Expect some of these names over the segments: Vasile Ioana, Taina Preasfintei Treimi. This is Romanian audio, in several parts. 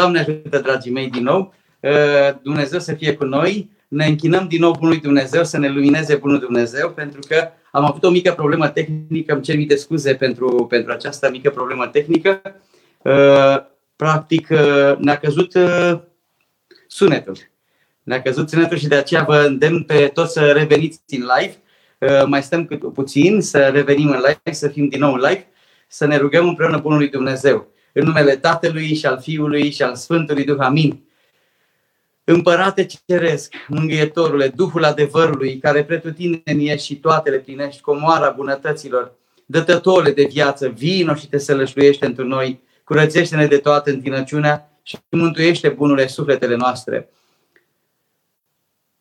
Doamne ajută, dragii mei, din nou. Dumnezeu să fie cu noi. Ne închinăm din nou bunului Dumnezeu, să ne lumineze bunul Dumnezeu, pentru că am avut o mică problemă tehnică. Îmi cer mii de scuze pentru această mică problemă tehnică. Practic ne-a căzut sunetul. Ne-a căzut sunetul și de aceea vă îndemn pe toți să reveniți în live. Mai stăm puțin să revenim în live, să fim din nou în live, să ne rugăm împreună bunului Dumnezeu. În numele Tatălui și al Fiului și al Sfântului Duh. Amin. Împărate ceresc, mângâietorule, Duhul adevărului, care pretutindeni ești și toate le plinești, comoara bunătăților, dătătorule de viață, vino și te sălășluiește întru noi, curățește-ne de toată întinăciunea și mântuiește bunurile sufletele noastre.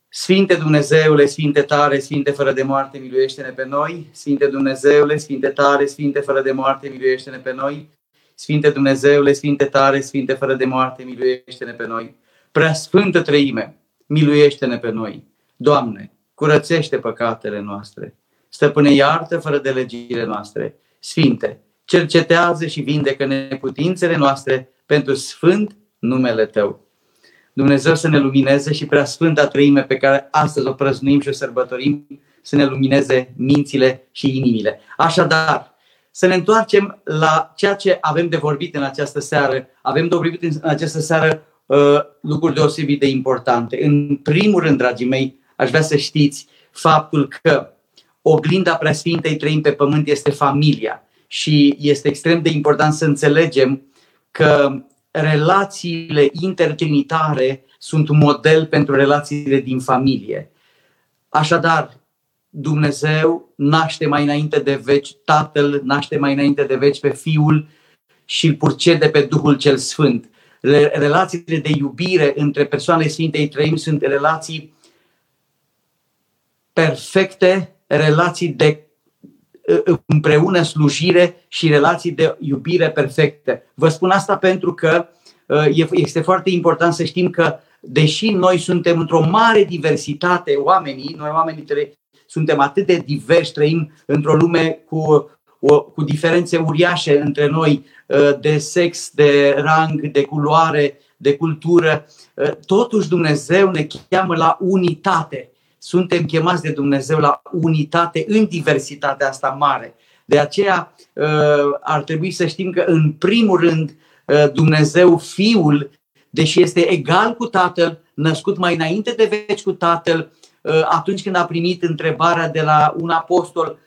Sfinte Dumnezeule, Sfinte tare, Sfinte fără de moarte, miluiește-ne pe noi. Sfinte Dumnezeule, Sfinte tare, Sfinte fără de moarte, miluiește-ne pe noi. Sfinte Dumnezeule, Sfinte tare, Sfinte fără de moarte, miluiește-ne pe noi. Preasfântă Treime, miluiește-ne pe noi. Doamne, curățește păcatele noastre. Stăpâne, iartă fără de legile noastre. Sfinte, cercetează și vindecă neputințele noastre pentru sfânt numele Tău. Dumnezeu să ne lumineze și Preasfânta Treime pe care astăzi o prăznuim și o sărbătorim, să ne lumineze mințile și inimile. Așadar, să ne întoarcem la ceea ce avem de vorbit în această seară. Avem de vorbit în această seară lucruri deosebit de importante. În primul rând, dragii mei, aș vrea să știți faptul că oglinda Preasfintei Treimi pe pământ este familia. Și este extrem de important să înțelegem că relațiile intergenitare sunt un model pentru relațiile din familie. Așadar, Dumnezeu naște mai înainte de veci, Tatăl naște mai înainte de veci pe Fiul și îl purcede pe Duhul cel Sfânt. Relațiile de iubire între persoanele Sfintei Treimi sunt relații perfecte, relații de împreună slujire și relații de iubire perfecte. Vă spun asta pentru că este foarte important să știm că, deși noi suntem într-o mare diversitate, noi oamenii suntem atât de diversi, trăim într-o lume cu diferențe uriașe între noi, de sex, de rang, de culoare, de cultură. Totuși Dumnezeu ne cheamă la unitate. Suntem chemați de Dumnezeu la unitate în diversitatea asta mare. De aceea ar trebui să știm că, în primul rând, Dumnezeu Fiul, deși este egal cu Tatăl, născut mai înainte de veci cu Tatăl, atunci când a primit întrebarea de la un apostol: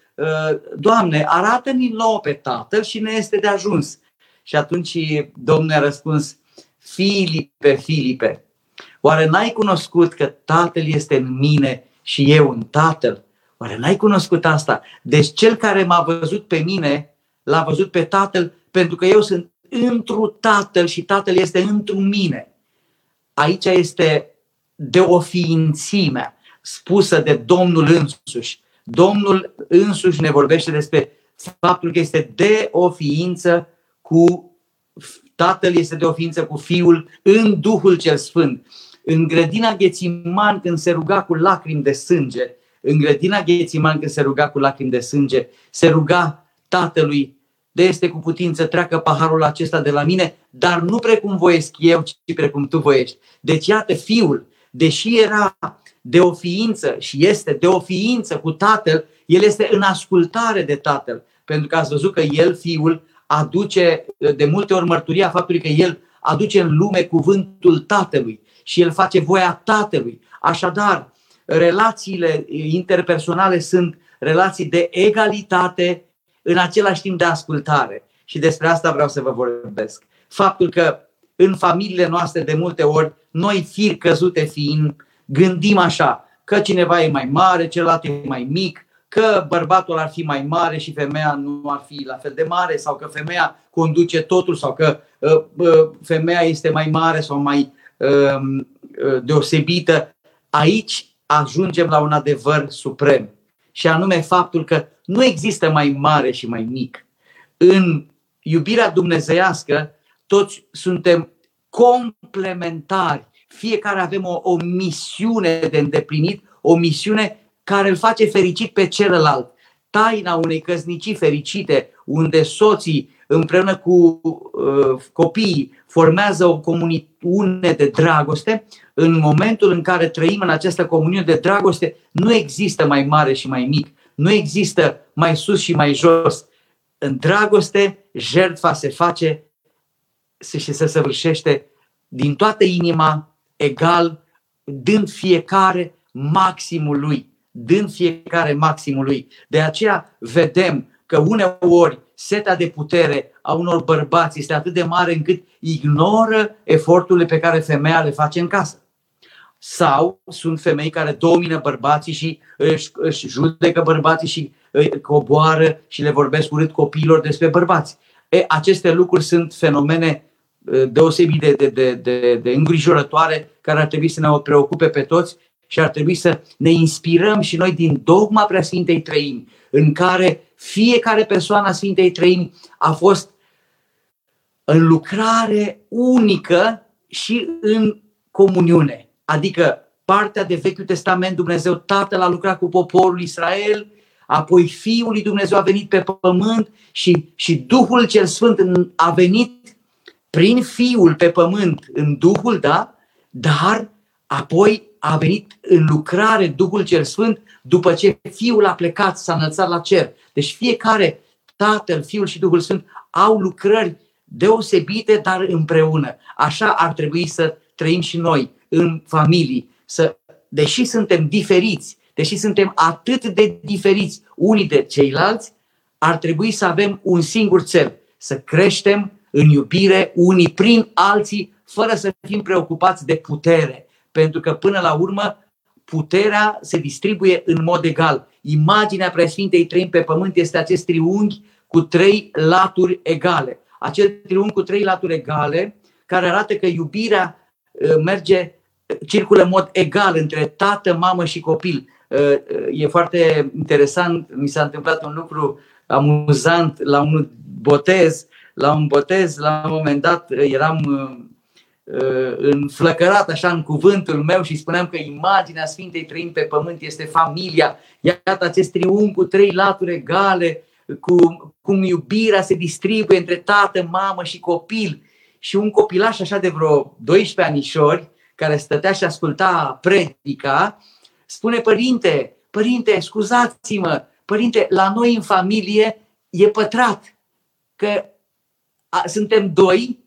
Doamne, arată-ne nouă pe Tatăl și ne este de ajuns. Și atunci Domnul a răspuns: Filipe, Filipe, oare n-ai cunoscut că Tatăl este în mine și eu în Tatăl? Oare n-ai cunoscut asta? Deci cel care m-a văzut pe mine, l-a văzut pe Tatăl, pentru că eu sunt întru Tatăl și Tatăl este întru mine. Aici este de o ființime spusă de Domnul însuși. Domnul însuși ne vorbește despre faptul că este de o ființă cu Tatăl, este de o ființă cu Fiul în Duhul cel Sfânt. În grădina Ghețiman, când se ruga cu lacrimi de sânge, se ruga Tatălui: de este cu putință, treacă paharul acesta de la mine, dar nu precum voiesc eu, ci precum tu voiești. Deci iată, Fiul, deși era de o ființă și este de o ființă cu Tatăl, el este în ascultare de Tatăl. Pentru că ați văzut că el, Fiul, aduce de multe ori mărturia faptului că el aduce în lume cuvântul Tatălui și el face voia Tatălui. Așadar, relațiile interpersonale sunt relații de egalitate, în același timp de ascultare. Și despre asta vreau să vă vorbesc. Faptul că în familiile noastre, de multe ori, noi, firi căzute fiind, gândim așa, că cineva e mai mare, celălalt e mai mic, că bărbatul ar fi mai mare și femeia nu ar fi la fel de mare, sau că femeia conduce totul, sau că femeia este mai mare sau mai deosebită. Aici ajungem la un adevăr suprem, și anume faptul că nu există mai mare și mai mic. În iubirea dumnezeiască toți suntem complementari. Fiecare avem o misiune de îndeplinit, o misiune care îl face fericit pe celălalt. Taina unei căsnicii fericite, unde soții împreună cu copiii formează o comuniune de dragoste, în momentul în care trăim în această comuniune de dragoste, nu există mai mare și mai mic, nu există mai sus și mai jos. În dragoste, jertfa se face și se săvârșește din toată inima, egal, dând fiecare maximul lui. De aceea vedem că uneori seta de putere a unor bărbați este atât de mare încât ignoră eforturile pe care femeia le face în casă. Sau sunt femei care domină bărbații și își judecă bărbații și coboară și le vorbesc urât copiilor despre bărbați. Aceste lucruri sunt fenomene deosebit de îngrijorătoare, care ar trebui să ne preocupe pe toți și ar trebui să ne inspirăm și noi din dogma Preasfintei Treimi, în care fiecare persoană a Sfintei Treimi a fost în lucrare unică și în comuniune. Adică partea de Vechiul Testament, Dumnezeu Tatăl a lucrat cu poporul Israel, apoi Fiul lui Dumnezeu a venit pe pământ și Duhul cel Sfânt a venit prin Fiul pe pământ, în Duhul, da? Dar apoi a venit în lucrare Duhul cel Sfânt după ce Fiul a plecat, s-a înălțat la cer. Deci fiecare, Tatăl, Fiul și Duhul Sfânt, au lucrări deosebite, dar împreună. Așa ar trebui să trăim și noi în familii. Deși suntem diferiți, deși suntem atât de diferiți unii de ceilalți, ar trebui să avem un singur cel, să creștem în iubire unii prin alții, fără să fim preocupați de putere. Pentru că până la urmă puterea se distribuie în mod egal. Imaginea Preasfintei Treimi pe pământ este acest triunghi cu trei laturi egale. Acel triunghi cu trei laturi egale care arată că iubirea circulă în mod egal între tată, mamă și copil. E foarte interesant, mi s-a întâmplat un lucru amuzant la un botez, la un moment dat eram înflăcărat așa în cuvântul meu și spuneam că imaginea Sfintei Treimi pe pământ este familia. Iată acest triunghi cu trei laturi egale, cum iubirea se distribuie între tată, mamă și copil. Și un copilaș așa de vreo 12 anișori care stătea și asculta predica spune: Părinte, scuzați-mă, Părinte, la noi în familie e pătrat, că suntem doi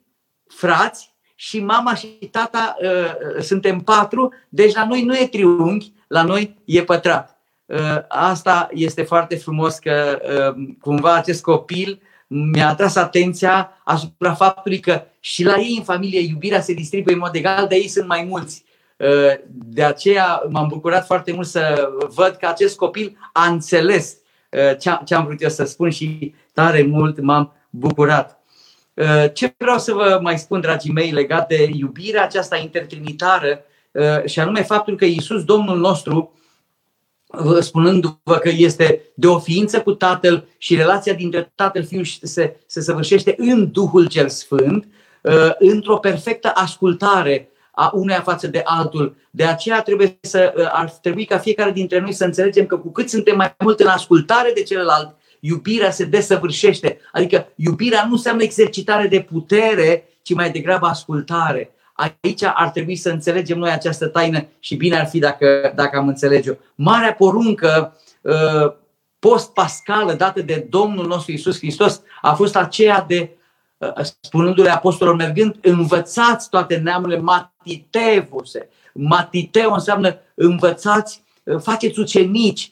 frați și mama și tata suntem patru, deci la noi nu e triunghi, la noi e pătrat. Asta este foarte frumos că cumva acest copil mi-a atras atenția asupra faptului că și la ei în familie iubirea se distribuie în mod egal, de ei sunt mai mulți. De aceea m-am bucurat foarte mult să văd că acest copil a înțeles ce am vrut eu să spun și tare mult m-am bucurat. Ce vreau să vă mai spun, dragii mei, legat de iubirea aceasta intertrinitară, și anume faptul că Iisus, Domnul nostru, spunându-vă că este de o ființă cu Tatăl și relația dintre Tatăl Fiul se săvârșește în Duhul cel Sfânt, într-o perfectă ascultare a uneia față de altul. De aceea ar trebui ca fiecare dintre noi să înțelegem că cu cât suntem mai mult în ascultare de celălalt, iubirea se desăvârșește. Adică iubirea nu înseamnă exercitare de putere, ci mai degrabă ascultare. Aici ar trebui să înțelegem noi această taină și bine ar fi dacă am înțelege-o. Marea poruncă post-pascală dată de Domnul nostru Iisus Hristos a fost aceea de, spunându-le apostolilor mergând, învățați toate neamurile, matitevuse. Matiteu înseamnă învățați, faceți ucenici,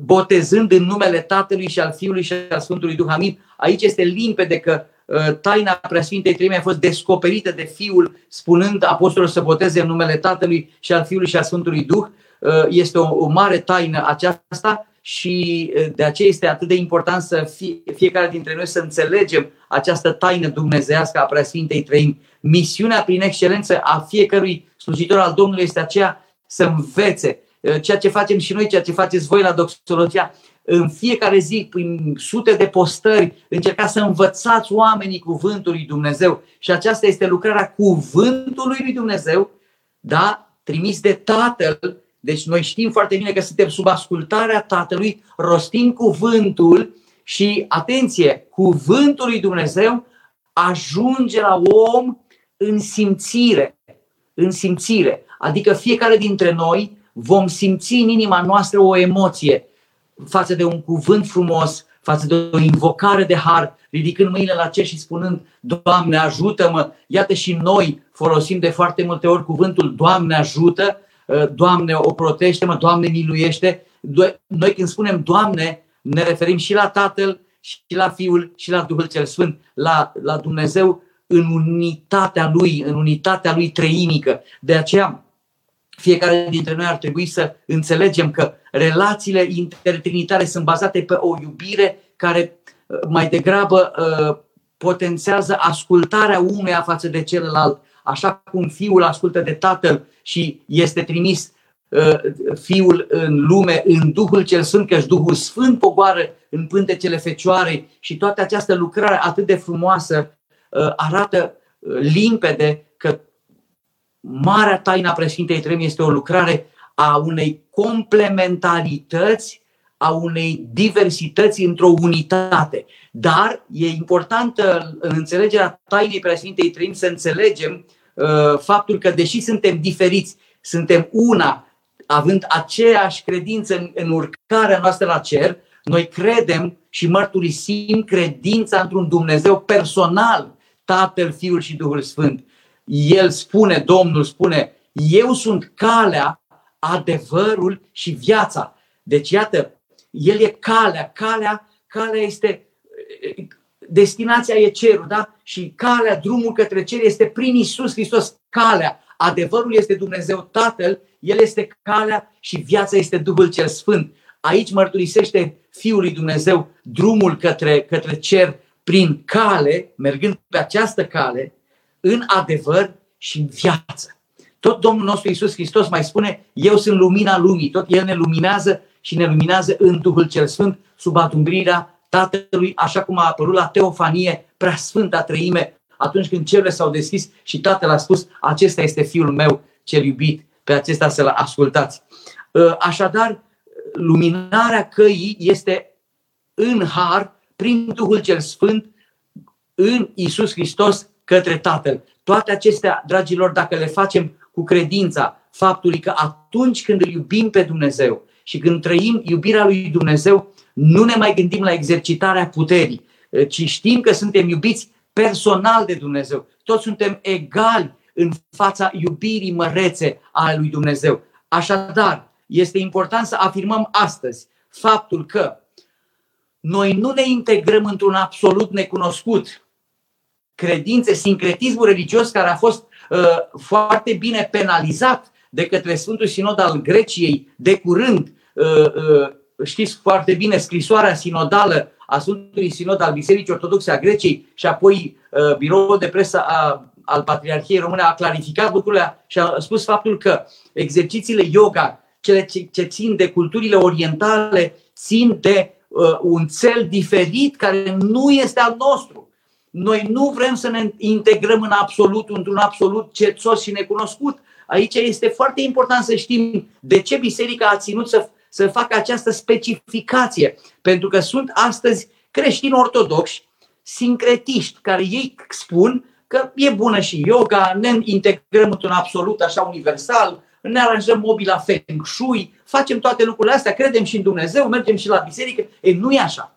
botezând în numele Tatălui și al Fiului și al Sfântului Duh. Amin. Aici este limpede că taina Preasfintei Treimi a fost descoperită de Fiul, spunând apostolilor să boteze în numele Tatălui și al Fiului și al Sfântului Duh. Este o mare taină aceasta și de aceea este atât de important să fiecare dintre noi să înțelegem această taină dumnezeiască a Preasfintei Treimi. Misiunea prin excelență a fiecărui slujitor al Domnului este aceea să învețe ceea ce facem și noi, ceea ce faceți voi la Doxologia. În fiecare zi, prin sute de postări, încercați să învățați oamenii cuvântul lui Dumnezeu. Și aceasta este lucrarea cuvântului lui Dumnezeu, da? Trimis de Tatăl. Deci noi știm foarte bine că suntem sub ascultarea Tatălui, rostim cuvântul Și atenție, cuvântul lui Dumnezeu ajunge la om în simțire. În simțire. Adică fiecare dintre noi vom simți în inima noastră o emoție față de un cuvânt frumos, față de o invocare de har, ridicând mâinile la cer și spunând: Doamne, ajută-mă! Iată, și noi folosim de foarte multe ori cuvântul Doamne ajută, Doamne o protește-mă, Doamne miluiește. Noi când spunem Doamne, ne referim și la Tatăl, și la Fiul, și la Duhul cel Sfânt, la Dumnezeu în unitatea Lui, în unitatea Lui treinică. De aceea fiecare dintre noi ar trebui să înțelegem că relațiile intertrinitare sunt bazate pe o iubire care mai degrabă potențează ascultarea unuia față de celălalt. Așa cum Fiul ascultă de Tatăl și este trimis Fiul în lume, în Duhul cel Sfânt, căci Duhul Sfânt pogoară în pântecele Fecioarei, și toată această lucrare atât de frumoasă arată limpede că marea taina Preasfintei Treimi este o lucrare a unei complementarități, a unei diversități într-o unitate. Dar e importantă în înțelegerea tainei Preasfintei Treimi să înțelegem faptul că, deși suntem diferiți, suntem una, având aceeași credință în urcarea noastră la cer. Noi credem și mărturisim credința într-un Dumnezeu personal, Tatăl, Fiul și Duhul Sfânt. El spune, Domnul spune: eu sunt calea, adevărul și viața. Deci iată, El e calea. Calea este, destinația e cerul, da? Și calea, drumul către cer este prin Iisus Hristos, calea. Adevărul este Dumnezeu Tatăl, El este calea și viața este Duhul cel Sfânt. Aici mărturisește Fiul lui Dumnezeu drumul către cer prin cale, mergând pe această cale, în adevăr și în viață. Tot Domnul nostru Iisus Hristos mai spune: eu sunt lumina lumii. Tot El ne luminează și ne luminează în Duhul cel Sfânt, sub adumbrirea Tatălui, așa cum a apărut la Teofanie Preasfânta Treime, atunci când cerurile s-au deschis și Tatăl a spus: acesta este Fiul meu cel iubit, pe acesta să-L ascultați. Așadar, luminarea căii este în har, prin Duhul cel Sfânt, în Iisus Hristos, către Tatăl. Toate acestea, dragilor, dacă le facem cu credința faptului că atunci când Îl iubim pe Dumnezeu și când trăim iubirea lui Dumnezeu, nu ne mai gândim la exercitarea puterii, ci știm că suntem iubiți personal de Dumnezeu. Toți suntem egali în fața iubirii mărețe a lui Dumnezeu. Așadar, este important să afirmăm astăzi faptul că noi nu ne integrăm într-un absolut necunoscut, credințe, sincretismul religios care a fost foarte bine penalizat de către Sfântul Sinod al Greciei de curând. Știți foarte bine scrisoarea sinodală a Sfântului Sinod al Bisericii Ortodoxe a Greciei, și apoi biroul de presă al Patriarhiei Române a clarificat lucrurile și a spus faptul că exercițiile yoga, cele ce țin de culturile orientale, țin de un țel diferit care nu este al nostru. Noi nu vrem să ne integrăm într-un absolut cețos și necunoscut. Aici este foarte important să știm de ce biserica a ținut să facă această specificație. Pentru că sunt astăzi creștini ortodoxi, sincretiști, care ei spun că e bună și yoga, ne integrăm într-un absolut așa universal, ne aranjăm mobila feng shui, facem toate lucrurile astea, credem și în Dumnezeu, mergem și la biserică. Ei, nu e așa.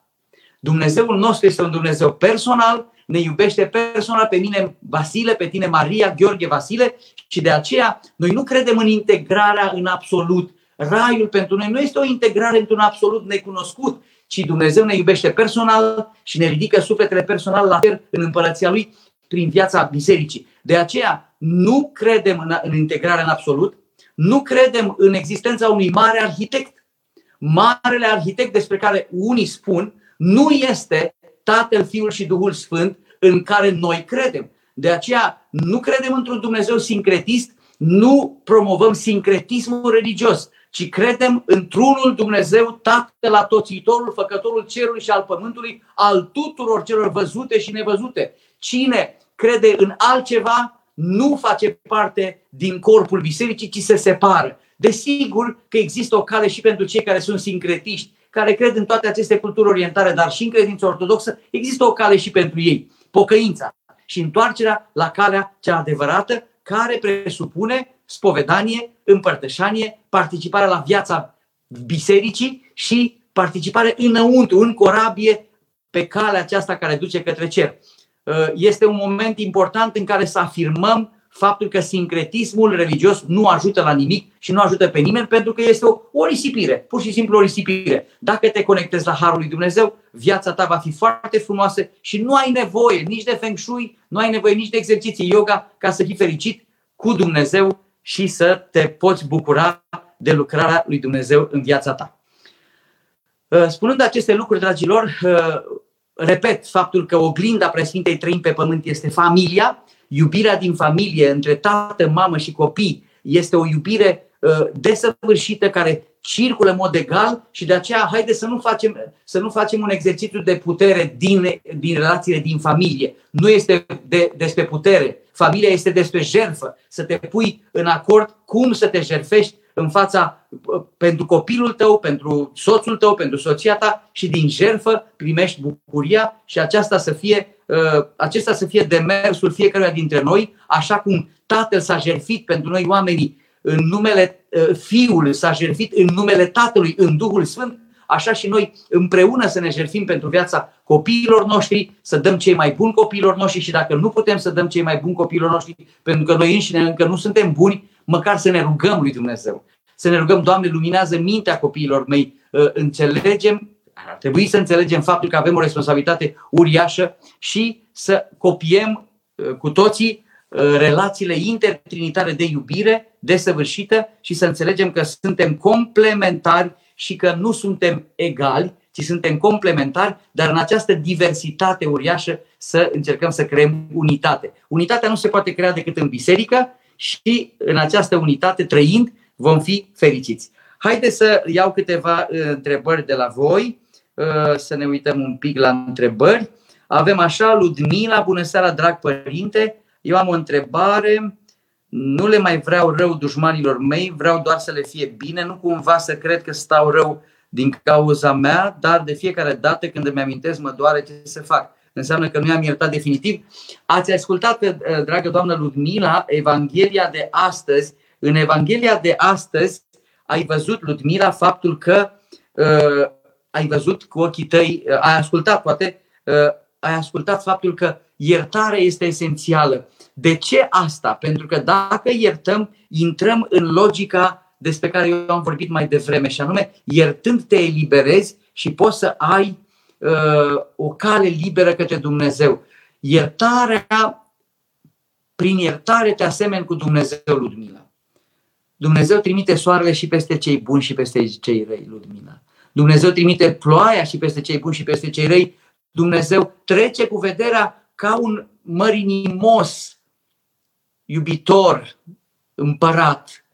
Dumnezeul nostru este un Dumnezeu personal, ne iubește personal, pe mine Vasile, pe tine Maria, Gheorghe, Vasile, și de aceea noi nu credem în integrarea în absolut. Raiul pentru noi nu este o integrare într-un absolut necunoscut, ci Dumnezeu ne iubește personal și ne ridică sufletele personal la cer, în împărăția Lui, prin viața bisericii. De aceea nu credem în integrarea în absolut. Nu credem în existența unui mare arhitect. Marele arhitect despre care unii spun nu este Tatăl, Fiul și Duhul Sfânt, în care noi credem. De aceea nu credem într-un Dumnezeu sincretist, nu promovăm sincretismul religios, ci credem într-unul Dumnezeu, Tatăl Atoțitorul, Făcătorul cerului și al pământului, al tuturor celor văzute și nevăzute. Cine crede în altceva nu face parte din corpul bisericii, ci se separă. Desigur că există o cale și pentru cei care sunt sincretiști, care cred în toate aceste culturi orientale, dar și în credința ortodoxă, există o cale și pentru ei. Pocăința și întoarcerea la calea cea adevărată, care presupune spovedanie, împărtășanie, participarea la viața bisericii și participare înăuntru, în corabie, pe calea aceasta care duce către cer. Este un moment important în care să afirmăm faptul că sincretismul religios nu ajută la nimic și nu ajută pe nimeni, pentru că este o risipire, pur și simplu o risipire. Dacă te conectezi la Harul lui Dumnezeu, viața ta va fi foarte frumoasă și nu ai nevoie nici de feng shui, nu ai nevoie nici de exerciții yoga ca să fii fericit cu Dumnezeu și să te poți bucura de lucrarea lui Dumnezeu în viața ta. Spunând aceste lucruri, dragilor, repet faptul că oglinda Preasfintei Treimi pe pământ este familia. Iubirea din familie între tată, mamă și copii este o iubire desăvârșită care circulă în mod egal și de aceea haideți să nu facem un exercițiu de putere din relațiile din familie. Nu este despre putere. Familia este despre jertfă. Să te pui în acord cum să te jertfești în fața pentru copilul tău, pentru soțul tău, pentru soția ta și din jertfă primești bucuria și acesta să fie demersul fiecăruia dintre noi, așa cum Tatăl s-a jertfit pentru noi oamenii în numele Fiul, s-a jertfit în numele Tatălui, în Duhul Sfânt, așa și noi împreună să ne jertfim pentru viața copiilor noștri, să dăm cei mai buni copiilor noștri și dacă nu putem să dăm cei mai buni copiilor noștri, pentru că noi înșine încă nu suntem buni, măcar să ne rugăm lui Dumnezeu. Să ne rugăm, Doamne, luminează mintea copiilor mei, ar trebui să înțelegem faptul că avem o responsabilitate uriașă și să copiem cu toții relațiile intertrinitare de iubire desăvârșită și să înțelegem că suntem complementari și că nu suntem egali, ci suntem complementari, dar în această diversitate uriașă să încercăm să creăm unitate. Unitatea nu se poate crea decât în biserică și în această unitate trăind vom fi fericiți. Haideți să iau câteva întrebări de la voi, să ne uităm un pic la întrebări. Avem așa, Ludmila, bună seara, drag părinte, eu am o întrebare, nu le mai vreau rău dușmanilor mei, vreau doar să le fie bine, nu cumva să cred că stau rău din cauza mea, dar de fiecare dată când îmi amintesc mă doare ce să fac. Înseamnă că nu i-am iertat definitiv. Ați ascultat, dragă doamnă Ludmila, Evanghelia de astăzi. În Evanghelia de astăzi ai văzut, Ludmila, faptul că ai văzut cu ochii tăi, ai ascultat faptul că iertarea este esențială. De ce asta? Pentru că dacă iertăm, intrăm în logica despre care eu am vorbit mai devreme și anume, iertând te eliberezi și poți să ai o cale liberă către Dumnezeu. Iertarea, prin iertare te asemeni cu Dumnezeu, Ludmila. Dumnezeu trimite soarele și peste cei buni și peste cei răi, Ludmila. Dumnezeu trimite ploaia și peste cei buni și peste cei răi. Dumnezeu trece cu vederea ca un mărinimos, iubitor, împărat,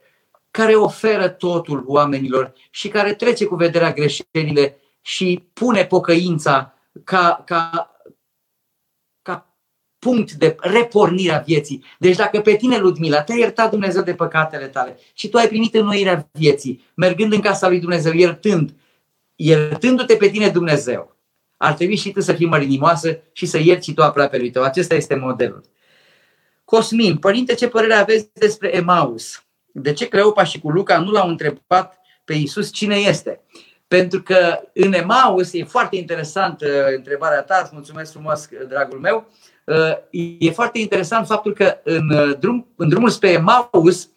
care oferă totul oamenilor și care trece cu vederea greșelile și pune pocăința ca punct de repornire a vieții. Deci dacă pe tine, Ludmila, te-a iertat Dumnezeu de păcatele tale și tu ai primit înnoirea vieții, mergând în casa lui Dumnezeu, iertându-te pe tine Dumnezeu, ar trebui și tu să fii mărinimoasă și să ierți și tu aproape lui tău. Acesta este modelul. Cosmin, părinte, ce părere aveți despre Emaus? De ce Cleopa și cu Luca nu l-au întrebat pe Iisus cine este? Pentru că în Emaus, e foarte interesant întrebarea ta, îți mulțumesc frumos, dragul meu, e foarte interesant faptul că în drumul spre Emaus,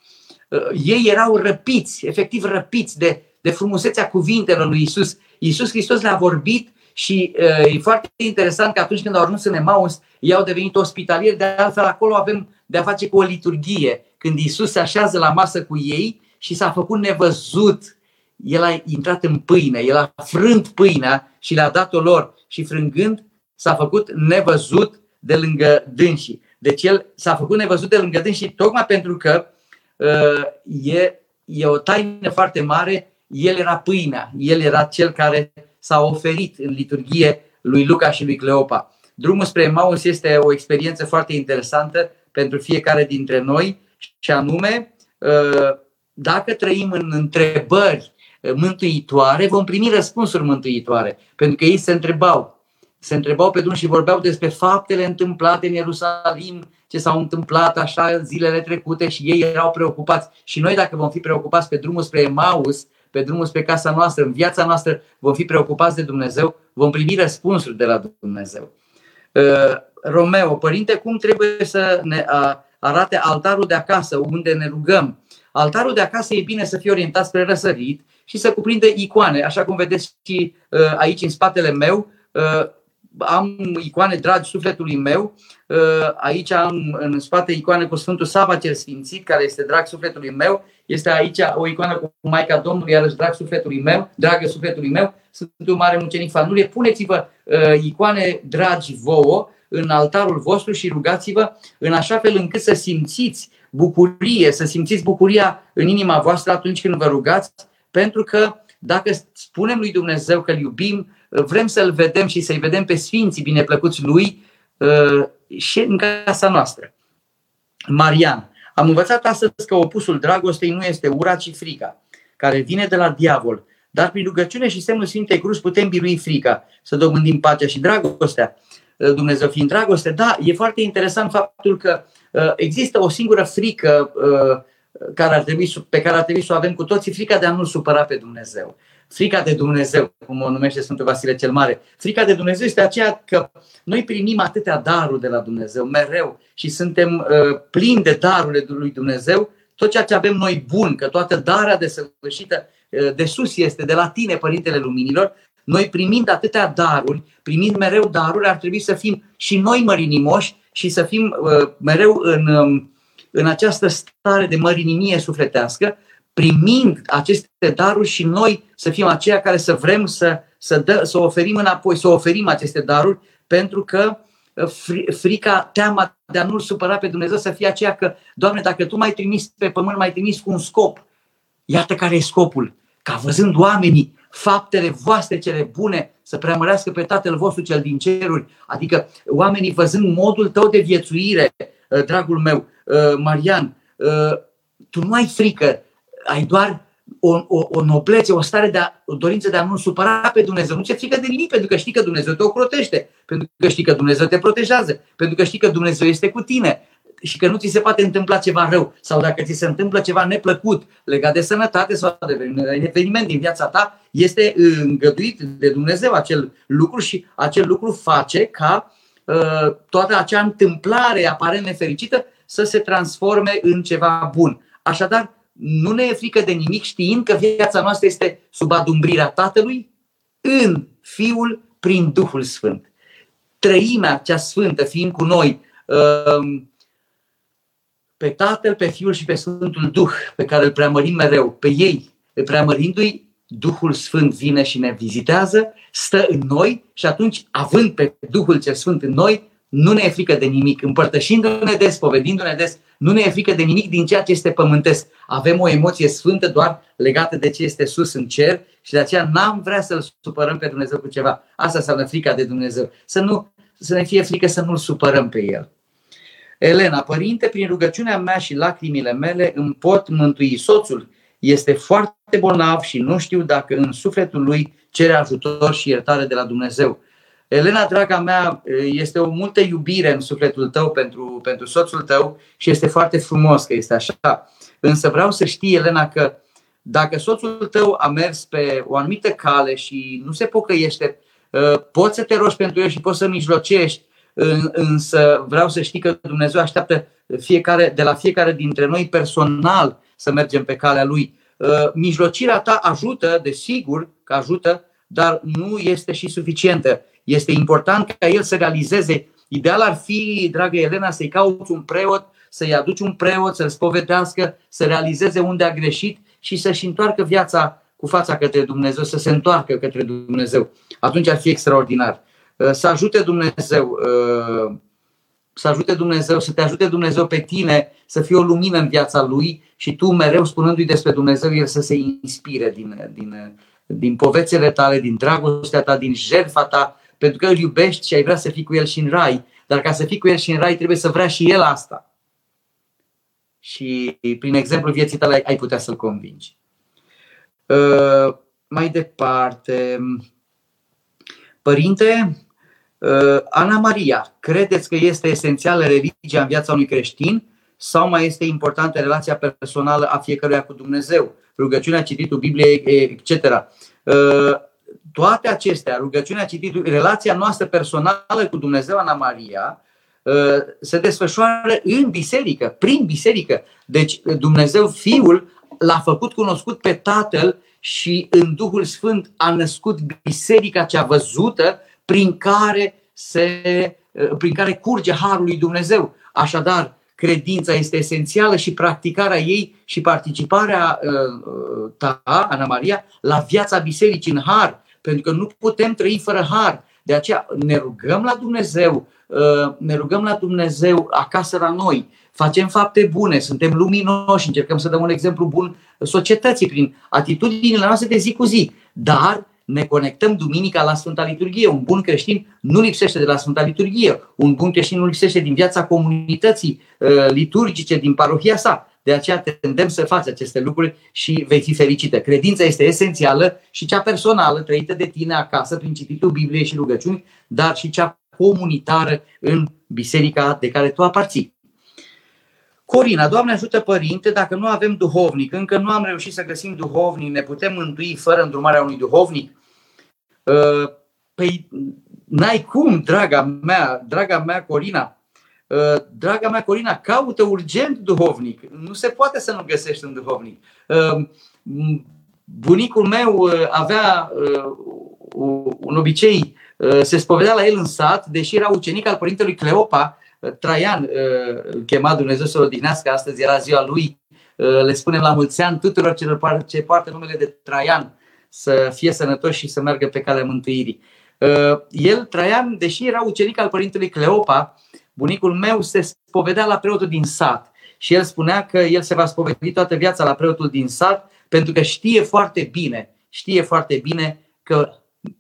ei erau răpiți, efectiv răpiți de frumusețea cuvintelor lui Iisus. Iisus Hristos le-a vorbit și e foarte interesant că atunci când au ajuns în Emaus, ei au devenit ospitalieri, de altfel acolo avem de a face cu o liturghie. Când Iisus se așează la masă cu ei și s-a făcut nevăzut, El a intrat în pâine, El a frânt pâinea și le-a dat-o lor și frângând s-a făcut nevăzut de lângă dânsii. Deci El s-a făcut nevăzut de lângă dânsii tocmai pentru că e o taină foarte mare, El era pâinea, El era Cel care s-a oferit în liturghie lui Luca și lui Cleopa. Drumul spre Emaus este o experiență foarte interesantă pentru fiecare dintre noi și anume, dacă trăim în întrebări, mântuitoare, vom primi răspunsuri mântuitoare. Pentru că ei se întrebau pe drum și vorbeau despre faptele întâmplate în Ierusalim, ce s-au întâmplat așa zilele trecute, și ei erau preocupați. Și noi, dacă vom fi preocupați pe drumul spre Emaus, pe drumul spre casa noastră, în viața noastră, vom fi preocupați de Dumnezeu, vom primi răspunsuri de la Dumnezeu. Romeo, părinte, cum trebuie să ne arate altarul de acasă unde ne rugăm? Altarul de acasă e bine să fie orientat spre răsărit și să cuprindă icoane, așa cum vedeți și aici în spatele meu. Am icoane dragi sufletului meu. Aici am în spate icoană cu Sfântul Sava cel Sfințit, care este drag sufletului meu. Este aici o icoană cu Maica Domnului, iarăși drag sufletului meu, dragă sufletului meu, Sfântul Mare Mucenic Fanulie. Puneți-vă icoane dragi vouă în altarul vostru și rugați-vă în așa fel încât să simțiți bucurie, să simțiți bucuria în inima voastră atunci când vă rugați, pentru că dacă spunem lui Dumnezeu că îl iubim, vrem să-l vedem și să-i vedem pe sfinții bineplăcuți lui și în casa noastră. Marian, am învățat astăzi că opusul dragostei nu este ura, ci frica, care vine de la diavol. Dar prin rugăciune și semnul Sfintei Cruci putem birui frica, să dobândim pacea și dragostea, Dumnezeu fiind dragoste. Da, e foarte interesant faptul că există o singură frică pe care ar trebui să o avem cu toții, frica de a nu supăra pe Dumnezeu. Frica de Dumnezeu, cum o numește Sfântul Vasile cel Mare. Frica de Dumnezeu este aceea că noi primim atâtea daruri de la Dumnezeu, mereu, și suntem plini de darurile lui Dumnezeu. Tot ceea ce avem noi bun, că toată darea desăvârșită de sus este, de la tine, Părintele Luminilor. Noi primind atâtea daruri, primind mereu daruri, ar trebui să fim și noi mărinimoși și să fim mereu în această stare de mărinimie sufletească, primind aceste daruri și noi să fim aceia care să vrem să oferim înapoi, să oferim aceste daruri, pentru că frica, teama de a nu-L supăra pe Dumnezeu să fie aceea că, Doamne, dacă Tu m-ai trimis pe pământ, m-ai trimis cu un scop. Iată care e scopul, ca văzând oamenii faptele voastre cele bune să preamărească pe Tatăl vostru cel din ceruri. Adică oamenii văzând modul tău de viețuire, dragul meu, Marian, tu nu ai frică, ai doar o noblețe, o stare o dorință de a nu supăra pe Dumnezeu. Nu ți-e frică de nimic, pentru că știi că Dumnezeu te ocrotește, pentru că știi că Dumnezeu te protejează, pentru că știi că Dumnezeu este cu tine și că nu ți se poate întâmpla ceva rău. Sau dacă ți se întâmplă ceva neplăcut legat de sănătate sau de eveniment din viața ta, este îngăduit de Dumnezeu acel lucru și acel lucru face ca toată acea întâmplare aparent nefericită să se transforme în ceva bun. Așadar, nu ne e frică de nimic, știind că viața noastră este sub adumbrirea Tatălui în Fiul prin Duhul Sfânt. Trăimea cea sfântă fiind cu noi, pe Tatăl, pe Fiul și pe Sfântul Duh, pe care îl preamărim mereu, pe ei, preamărindu-i, Duhul Sfânt vine și ne vizitează, stă în noi și atunci, având pe Duhul cel Sfânt în noi, nu ne e frică de nimic. Împărtășindu-ne des, povedindu-ne des, nu ne e frică de nimic din ceea ce este pământesc. Avem o emoție sfântă doar legată de ce este sus în cer și de aceea n-am vrea să-L supărăm pe Dumnezeu cu ceva. Asta înseamnă frica de Dumnezeu. Să ne fie frică să nu-L supărăm pe El. Elena, părinte, prin rugăciunea mea și lacrimile mele îmi pot mântui soțul. Este foarte bolnav și nu știu dacă în sufletul lui cere ajutor și iertare de la Dumnezeu. Elena, draga mea, este o multă iubire în sufletul tău pentru soțul tău și este foarte frumos că este așa. Însă vreau să știi, Elena, că dacă soțul tău a mers pe o anumită cale și nu se pocăiește, poți să te rogi pentru el și poți să mijlocești. Însă vreau să știi că Dumnezeu așteaptă de la fiecare dintre noi personal să mergem pe calea Lui. Mijlocirea ta ajută, desigur că ajută, dar nu este și suficientă. Este important ca el să realizeze. Ideal ar fi, dragă Elena, să-i cauți un preot, să-i aduci un preot, să-l spovedească, să realizeze unde a greșit și să-și întoarcă viața cu fața către Dumnezeu, să se întoarcă către Dumnezeu. Atunci ar fi extraordinar. Să ajute Dumnezeu, să te ajute Dumnezeu pe tine, să fie o lumină în viața lui și tu mereu spunându-i despre Dumnezeu, el să se inspire din povețele tale, din dragostea ta, din jertfa ta, pentru că îl iubești și ai vrea să fii cu el și în rai. Dar ca să fii cu el și în rai trebuie să vrea și el asta. Și prin exemplu vieții tale ai putea să-l convingi. Mai departe, părinte, Ana Maria, credeți că este esențială religia în viața unui creștin sau mai este importantă relația personală a fiecăruia cu Dumnezeu, rugăciunea, cititul Bibliei, etc.? Toate acestea, rugăciunea, cititul, relația noastră personală cu Dumnezeu, Ana Maria, se desfășoară în biserică, prin biserică. Deci Dumnezeu Fiul l-a făcut cunoscut pe Tatăl și în Duhul Sfânt a născut biserica cea văzută, prin care curge harul lui Dumnezeu. Așadar, credința este esențială și practicarea ei și participarea ta, Ana Maria, la viața bisericii în har, pentru că nu putem trăi fără har. De aceea ne rugăm la Dumnezeu, acasă la noi, facem fapte bune, suntem luminoși, încercăm să dăm un exemplu bun societății prin atitudinile noastre de zi cu zi, dar ne conectăm duminica la Sfânta Liturghie. Un bun creștin nu lipsește de la Sfânta Liturghie. Un bun creștin nu lipsește din viața comunității liturgice din parohia sa. De aceea te îndemn să faci aceste lucruri și vei fi fericită. Credința este esențială și cea personală, trăită de tine acasă prin cititul Bibliei și rugăciuni, dar și cea comunitară în biserica de care tu aparții. Corina, Doamne ajută, părinte, dacă nu avem duhovnic, încă nu am reușit să găsim duhovnic, ne putem mântui fără îndrumarea unui duhovnic? Păi n-ai cum, draga mea Corina. Draga mea Corina, caută urgent duhovnic. Nu se poate să nu găsești un duhovnic. Bunicul meu avea un obicei, se spovedea la el în sat, deși era ucenic al părintelui Cleopa, Traian îl chema Dumnezeu să-l odihnească, astăzi era ziua lui. Le spunem la mulți ani tuturor celor ce poartă numele de Traian, să fie sănătoși și să meargă pe calea mântuirii. El, Traian, deși era ucenic al părintelui Cleopa, bunicul meu se spovedea la preotul din sat și el spunea că el se va spovedi toată viața la preotul din sat, pentru că știe foarte bine că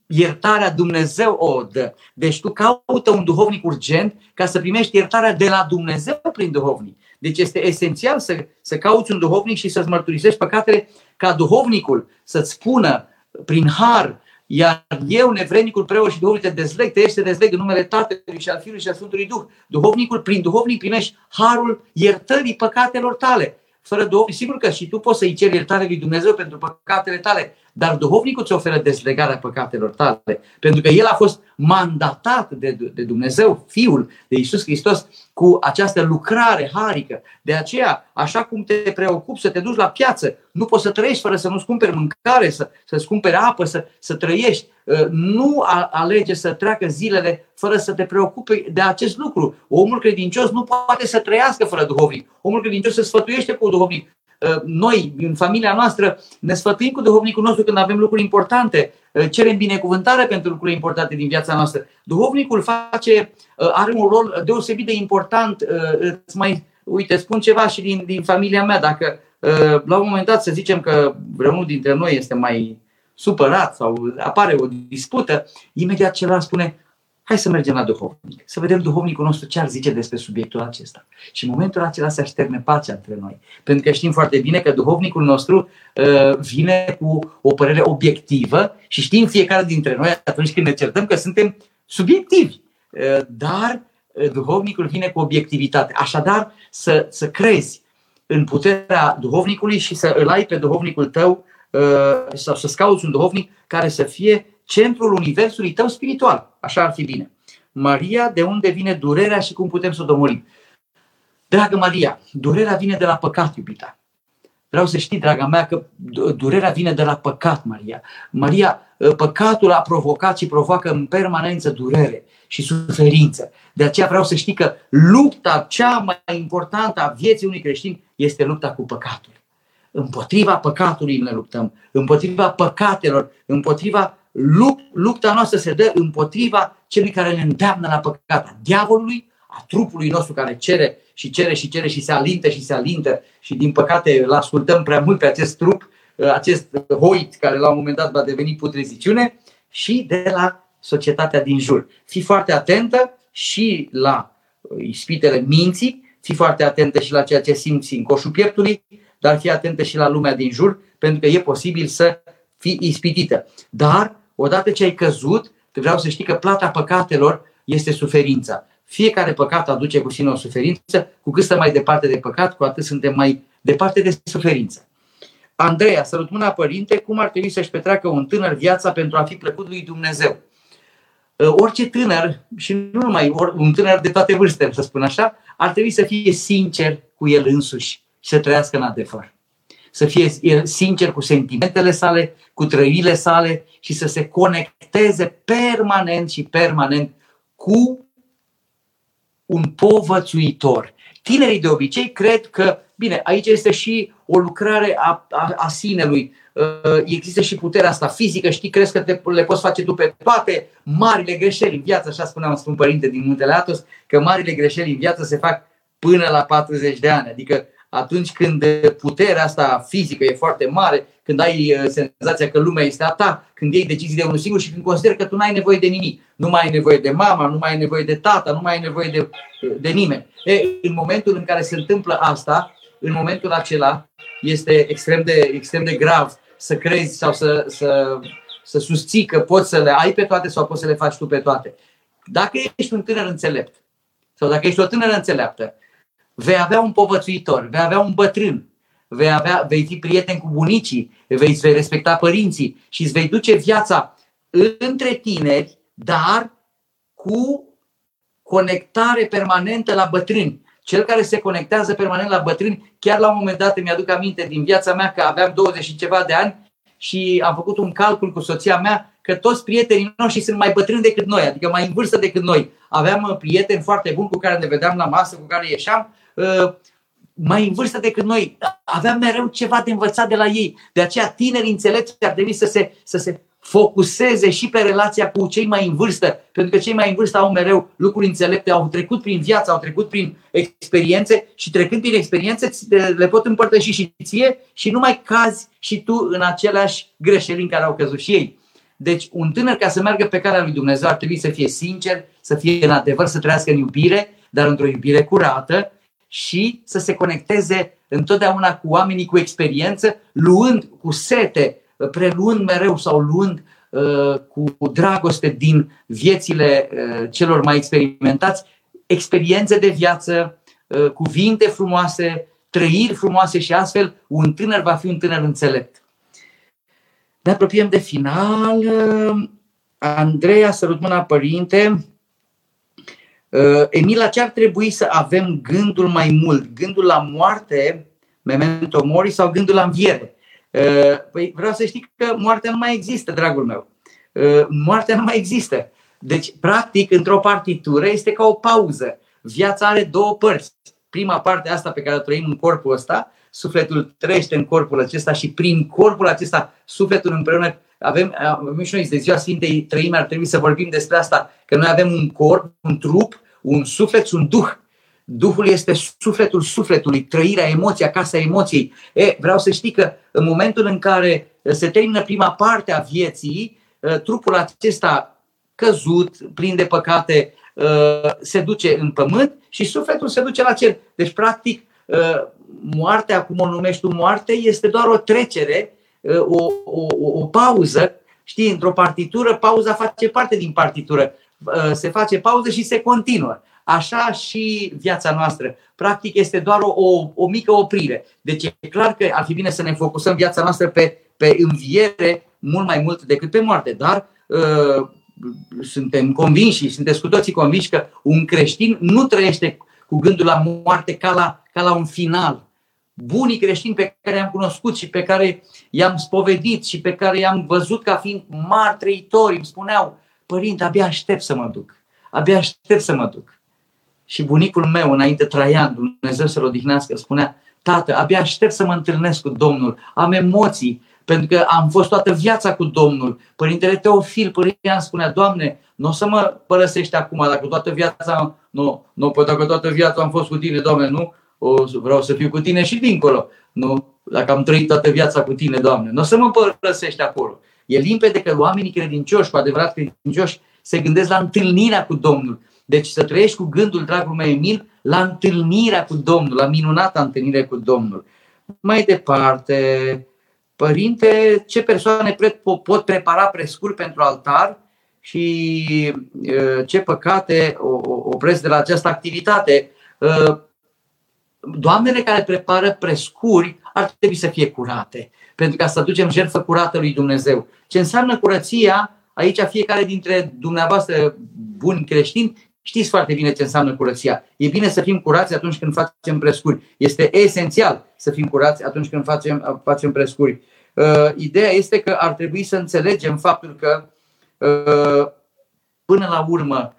iertarea Dumnezeu o dă. Deci tu caută un duhovnic urgent ca să primești iertarea de la Dumnezeu prin duhovnic. Deci este esențial să cauți un duhovnic și să-ți mărturisești păcatele, ca duhovnicul să-ți spună prin har: iar eu, nevrednicul preot și duhovnic, te dezleg în numele Tatălui și al Fiului și al Sfântului Duh. Duhovnicul, prin duhovnic primești harul iertării păcatelor tale. Fără duhovnic, sigur că și tu poți să-i ceri iertare lui Dumnezeu pentru păcatele tale, dar duhovnicul îți oferă dezlegarea păcatelor tale, pentru că el a fost mandatat de Dumnezeu, Fiul, de Iisus Hristos, cu această lucrare harică. De aceea, așa cum te preocupi să te duci la piață, nu poți să trăiești fără să nu-ți cumperi mâncare, să-ți cumperi apă, să trăiești. Nu alege să treacă zilele fără să te preocupi de acest lucru. Omul credincios nu poate să trăiască fără duhovnic. Omul credincios se sfătuiește cu duhovnic. Noi, în familia noastră, ne sfătuim cu duhovnicul nostru când avem lucruri importante, cerem binecuvântare pentru lucrurile importante din viața noastră. Duhovnicul are un rol deosebit de important. Uite, spun ceva și din familia mea. Dacă la un moment dat, să zicem că vreunul dintre noi este mai supărat sau apare o dispută, imediat celălalt spune: hai să mergem la duhovnic, să vedem duhovnicul nostru ce ar zice despre subiectul acesta. Și în momentul acela se așterne pacea între noi, pentru că știm foarte bine că duhovnicul nostru vine cu o părere obiectivă și știm fiecare dintre noi atunci când ne certăm că suntem subiectivi, dar duhovnicul vine cu obiectivitate. Așadar să crezi în puterea duhovnicului și să îl ai pe duhovnicul tău, sau să-ți cauți un duhovnic care să fie centrul universului tău spiritual. Așa ar fi bine. Maria, de unde vine durerea și cum putem să o domorim? Dragă Maria, durerea vine de la păcat, iubita. Vreau să știi, draga mea, că durerea vine de la păcat, Maria. Maria, păcatul a provocat și provoacă în permanență durere și suferință. De aceea vreau să știi că lupta cea mai importantă a vieții unui creștin este lupta cu păcatul. Împotriva păcatului ne luptăm, împotriva păcatelor, împotriva lupta noastră se dă împotriva celui care ne îndeamnă la păcat, a diavolului, a trupului nostru care cere și se alintă și din păcate îl ascultăm prea mult pe acest trup, acest hoit care la un moment dat va deveni putreziciune, și de la societatea din jur. Fii foarte atentă și la ispitele minții, fii foarte atentă și la ceea ce simți în coșul pieptului, dar fii atentă și la lumea din jur, pentru că e posibil să fii ispitită. Dar, odată ce ai căzut, vreau să știi că plata păcatelor este suferința. Fiecare păcat aduce cu sine o suferință, cu cât stăm mai departe de păcat, cu atât suntem mai departe de suferință. Andreea, sărut mâna, părinte, cum ar trebui să-și petreacă un tânăr viața pentru a fi plăcut lui Dumnezeu? Orice tânăr, și nu numai un tânăr de toate vârstele, să spun așa, ar trebui să fie sincer cu el însuși și să trăiască în adevăr. Să fie sincer cu sentimentele sale, cu trăirile sale și să se conecteze permanent și permanent cu un povățuitor. Tinerii de obicei cred că, bine, aici este și o lucrare a sinelui. Există și puterea asta fizică, știi, crezi că le poți face tu pe toate marile greșeli în viață, așa spunea un părinte din Muntele Atos, că marile greșeli în viață se fac până la 40 de ani, adică atunci când puterea asta fizică e foarte mare, când ai senzația că lumea este a ta, când iei decizii de unul singur și când consideri că tu n-ai nevoie de nimic, nu mai ai nevoie de mama, nu mai ai nevoie de tata, nu mai ai nevoie de nimeni. În momentul în care se întâmplă asta, în momentul acela este extrem de grav să crezi sau să susții că poți să le ai pe toate sau poți să le faci tu pe toate. Dacă ești un tânăr înțelept sau dacă ești o tânără înțeleaptă, vei avea un povățuitor, vei avea un bătrân, vei fi prieten cu bunicii, vei respecta părinții și îți vei duce viața între tineri, dar cu conectare permanentă la bătrâni. Cel care se conectează permanent la bătrâni, chiar la un moment dat îmi aduc aminte din viața mea că aveam 20 și ceva de ani și am făcut un calcul cu soția mea că toți prietenii noștri sunt mai bătrâni decât noi, adică mai în vârstă decât noi. Aveam prieteni foarte buni cu care ne vedeam la masă, cu care ieșeam, mai în vârstă decât noi. Aveam mereu ceva de învățat de la ei. De aceea tinerii înțelepți ar trebui să se focuseze și pe relația cu cei mai în vârstă, pentru că cei mai în vârstă au mereu lucruri înțelepte, au trecut prin viață, au trecut prin experiențe și trecând prin experiențe le pot împărtăși și ție și nu mai cazi și tu în aceleași greșeli în care au căzut și ei. Deci un tânăr, ca să meargă pe calea lui Dumnezeu, ar trebui să fie sincer, să fie în adevăr, să trăiască în iubire, dar într-o iubire curată și să se conecteze întotdeauna cu oamenii cu experiență, luând cu sete, preluând mereu sau luând cu dragoste din viețile celor mai experimentați experiențe de viață, cuvinte frumoase, trăiri frumoase și astfel un tânăr va fi un tânăr înțelept. Ne apropiem de final. Andreea, sărut mâna, părinte. Emila, ce ar trebui să avem gândul mai mult? Gândul la moarte, memento mori, sau gândul la înviere? Păi vreau să știi că moartea nu mai există, dragul meu. Moartea nu mai există. Deci, practic, într-o partitură este ca o pauză. Viața are două părți. Prima parte asta pe care o trăim în corpul ăsta, sufletul trăiește în corpul acesta și prin corpul acesta, sufletul împreună. Avem și noi de ziua Sfintei Treimi, ar trebui să vorbim despre asta, că noi avem un corp, un trup, un suflet și un duh. Duhul este sufletul sufletului, trăirea, emoția, casa emoției. Vreau să știi că în momentul în care se termină prima parte a vieții, trupul acesta căzut, plin de păcate, se duce în pământ și sufletul se duce la cer. Deci, practic, moartea, cum o numești tu moarte, este doar o trecere, o pauză. Știi, într-o partitură, pauza face parte din partitură. Se face pauză și se continuă. Așa și viața noastră. Practic este doar o mică oprire. Deci e clar că ar fi bine să ne focusăm viața noastră pe înviere mult mai mult decât pe moarte. Dar suntem convinși și sunteți cu toții convinși că un creștin nu trăiește cu gândul la moarte ca la un final. Bunii creștini pe care i-am cunoscut și pe care i-am spovedit și pe care i-am văzut ca fiind mari trăitori îmi spuneau: părinte, abia aștept să mă duc. Abia aștept să mă duc. Și bunicul meu, înainte Traian, Dumnezeu să-l odihnească, spunea: tată, abia aștept să mă întâlnesc cu Domnul, am emoții, pentru că am fost toată viața cu Domnul. Părintele Teofil, părintele, spunea: Doamne, nu o să mă părăsești acum, dacă toată viața, dacă toată viața am fost cu tine, Doamne, nu? Vreau să fiu cu tine și dincolo. Nu? Dacă am trăit toată viața cu tine, Doamne, nu o să mă părăsești acolo. E limpede că oamenii credincioși, cu adevărat credincioși, se gândesc la întâlnirea cu Domnul. Deci să trăiești cu gândul, dragul meu Emil, la întâlnirea cu Domnul, la minunata întâlnire cu Domnul. Mai departe, părinte, ce persoane pot prepara prescuri pentru altar și ce păcate opresc de la această activitate. Doamnele care prepară prescuri ar trebui să fie curate, pentru ca să aducem jertfă curată lui Dumnezeu. Ce înseamnă curăția? Aici fiecare dintre dumneavoastră buni creștini știți foarte bine ce înseamnă curăția. E bine să fim curați atunci când facem prescuri. Este esențial să fim curați atunci când facem prescuri. Ideea este că ar trebui să înțelegem faptul că până la urmă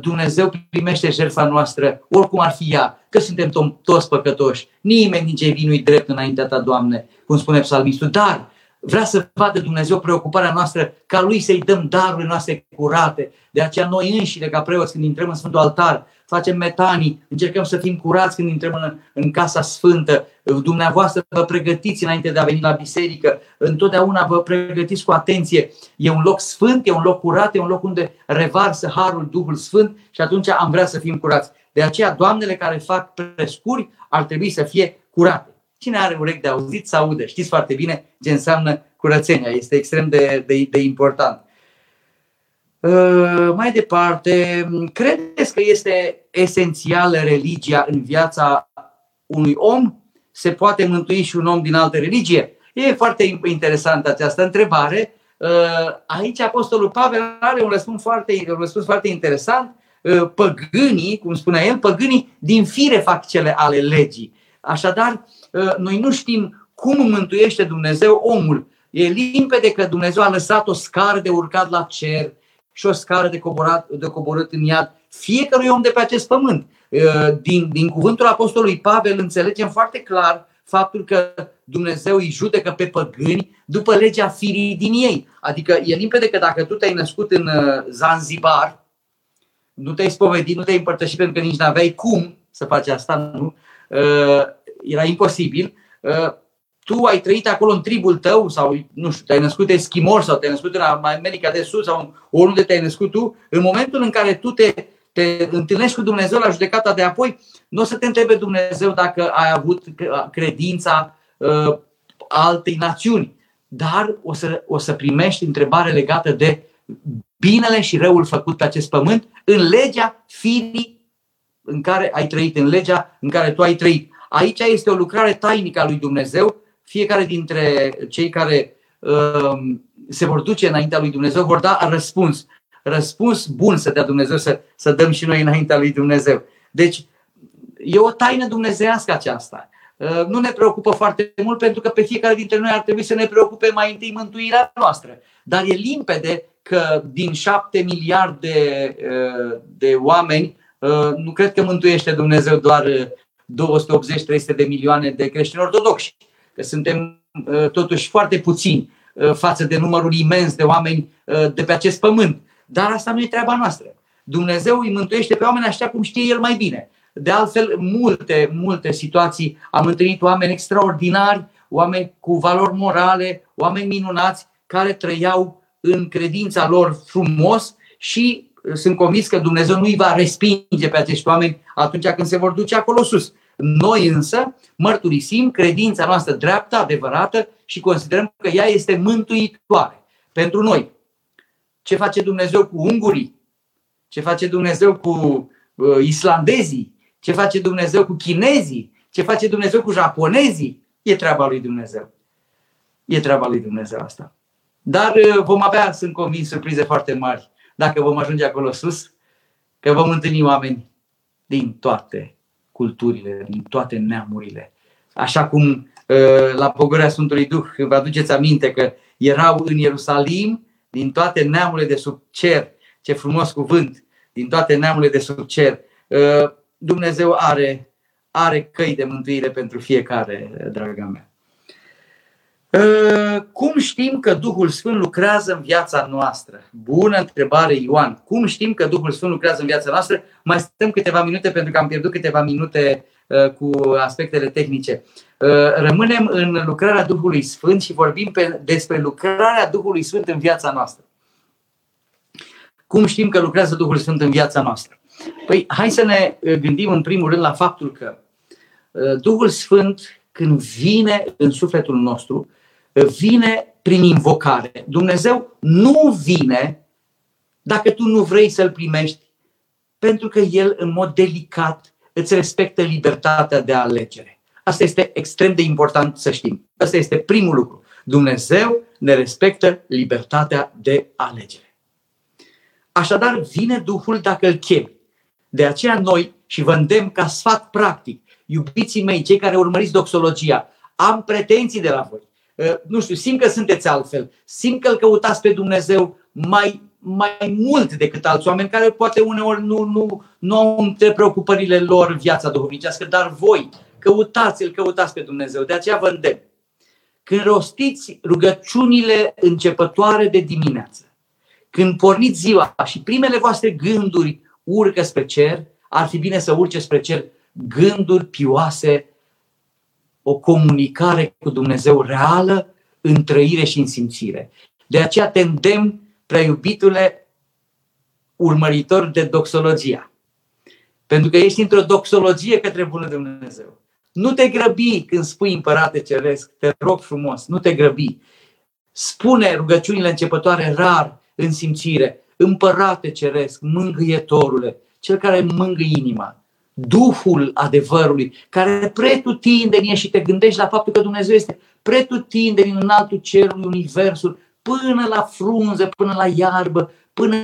Dumnezeu primește jertfa noastră, oricum ar fi ea, că suntem toți păcătoși. Nimeni din cei vii nu-i drept înaintea ta, Doamne, cum spune psalmistul. Dar vrea să vadă Dumnezeu preocuparea noastră, ca Lui să-i dăm darurile noastre curate. De aceea noi înșine, ca preoți, când intrăm în Sfântul Altar, facem metanii, încercăm să fim curați când intrăm în Casa Sfântă. Dumneavoastră vă pregătiți înainte de a veni la biserică. Întotdeauna vă pregătiți cu atenție. E un loc sfânt, e un loc curat, e un loc unde revarsă harul Duhul Sfânt și atunci am vrea să fim curați. De aceea doamnele care fac prescuri ar trebui să fie curate. Cine are urechi de auzit să audă. Știți foarte bine ce înseamnă curățenia. Este extrem de important. Mai departe, credeți că este esențială religia în viața unui om? Se poate mântui și un om din altă religie? E foarte interesantă această întrebare. Aici Apostolul Pavel are un răspuns foarte interesant. Păgânii, cum spunea el, păgânii din fire fac cele ale legii. Așadar, noi nu știm cum mântuiește Dumnezeu omul. E limpede că Dumnezeu a lăsat o scară de urcat la cer și o scară de coborât în iad fiecărui om de pe acest pământ. Din cuvântul Apostolului Pavel înțelegem foarte clar faptul că Dumnezeu îi judecă pe păgâni după legea firii din ei. Adică e limpede că dacă tu te-ai născut în Zanzibar, nu te-ai spovedit, nu te-ai împărtășit pentru că nici n-aveai cum să faci asta, nu? Era imposibil. Tu ai trăit acolo în tribul tău sau nu știu, te-ai născut eschimor sau te-ai născut în America de Sud sau oriunde te-ai născut tu, în momentul în care tu te întâlnești cu Dumnezeu la judecata de apoi, nu o să te întrebe Dumnezeu dacă ai avut credința altei națiuni, dar o să primești întrebare legată de binele și răul făcut pe acest pământ în legea firii în care ai trăit, în legea în care tu ai trăit. Aici este o lucrare tainică a lui Dumnezeu. Fiecare dintre cei care se vor duce înaintea lui Dumnezeu vor da răspuns. Răspuns bun să dea Dumnezeu, să dăm și noi înaintea lui Dumnezeu. Deci e o taină dumnezeiască aceasta. Nu ne preocupă foarte mult pentru că pe fiecare dintre noi ar trebui să ne preocupe mai întâi mântuirea noastră. Dar e limpede că din 7 miliarde de oameni nu cred că mântuiește Dumnezeu doar 280-300 de milioane de creștini ortodoxi, că suntem totuși foarte puțini față de numărul imens de oameni de pe acest pământ. Dar asta nu e treaba noastră. Dumnezeu îi mântuiește pe oameni așa cum știe El mai bine. De altfel, multe situații am întâlnit oameni extraordinari, oameni cu valori morale, oameni minunați care trăiau în credința lor frumos și sunt convins că Dumnezeu nu îi va respinge pe acești oameni atunci când se vor duce acolo sus. Noi însă mărturisim credința noastră dreaptă, adevărată și considerăm că ea este mântuitoare pentru noi. Ce face Dumnezeu cu ungurii? Ce face Dumnezeu cu islandezii? Ce face Dumnezeu cu chinezii? Ce face Dumnezeu cu japonezii? E treaba lui Dumnezeu. E treaba lui Dumnezeu asta. Dar vom avea, sunt convins, surprize foarte mari dacă vom ajunge acolo sus, că vom întâlni oameni din toate culturile, din toate neamurile. Așa cum la pogorârea Sfântului Duh, vă aduceți aminte că erau în Ierusalim din toate neamurile de sub cer. Ce frumos cuvânt, din toate neamurile de sub cer. Dumnezeu are căi de mântuire pentru fiecare, draga mea. Cum știm că Duhul Sfânt lucrează în viața noastră? Bună întrebare, Ioan. Cum știm că Duhul Sfânt lucrează în viața noastră? Mai stăm câteva minute pentru că am pierdut câteva minute cu aspectele tehnice. Rămânem în lucrarea Duhului Sfânt și vorbim despre lucrarea Duhului Sfânt în viața noastră. Cum știm că lucrează Duhul Sfânt în viața noastră? Păi, hai să ne gândim în primul rând la faptul că Duhul Sfânt, când vine în sufletul nostru, vine prin invocare. Dumnezeu nu vine dacă tu nu vrei să-L primești, pentru că El, în mod delicat, îți respectă libertatea de alegere. Asta este extrem de important să știm. Asta este primul lucru. Dumnezeu ne respectă libertatea de alegere. Așadar, vine Duhul dacă îl chemi. De aceea noi, și vă îndemn ca sfat practic, iubiții mei, cei care urmăriți doxologia, am pretenții de la voi. Nu știu, simt că sunteți altfel. Simt că îl căutați pe Dumnezeu mai mult decât alți oameni care poate uneori nu au între preocupările lor viața duhovnicească, dar voi căutați pe Dumnezeu. De aceea vă îndemn. Când rostiți rugăciunile începătoare de dimineață, când porniți ziua și primele voastre gânduri urcă spre cer, ar fi bine să urce spre cer gânduri pioase, o comunicare cu Dumnezeu reală, în trăire și în simțire. De aceea te îndemn, prea iubitule urmăritor de doxologia, pentru că ești într-o doxologie către bunul Dumnezeu. Nu te grăbi când spui Împărate Ceresc, te rog frumos, nu te grăbi. Spune rugăciunile începătoare rar, în simțire: Împărate Ceresc, mângâietorule, cel care mângâie inima, Duhul adevărului, care pretutindeni e, și te gândești la faptul că Dumnezeu este pretutindeni în înaltul cerului, universul, până la frunză, până la iarbă, până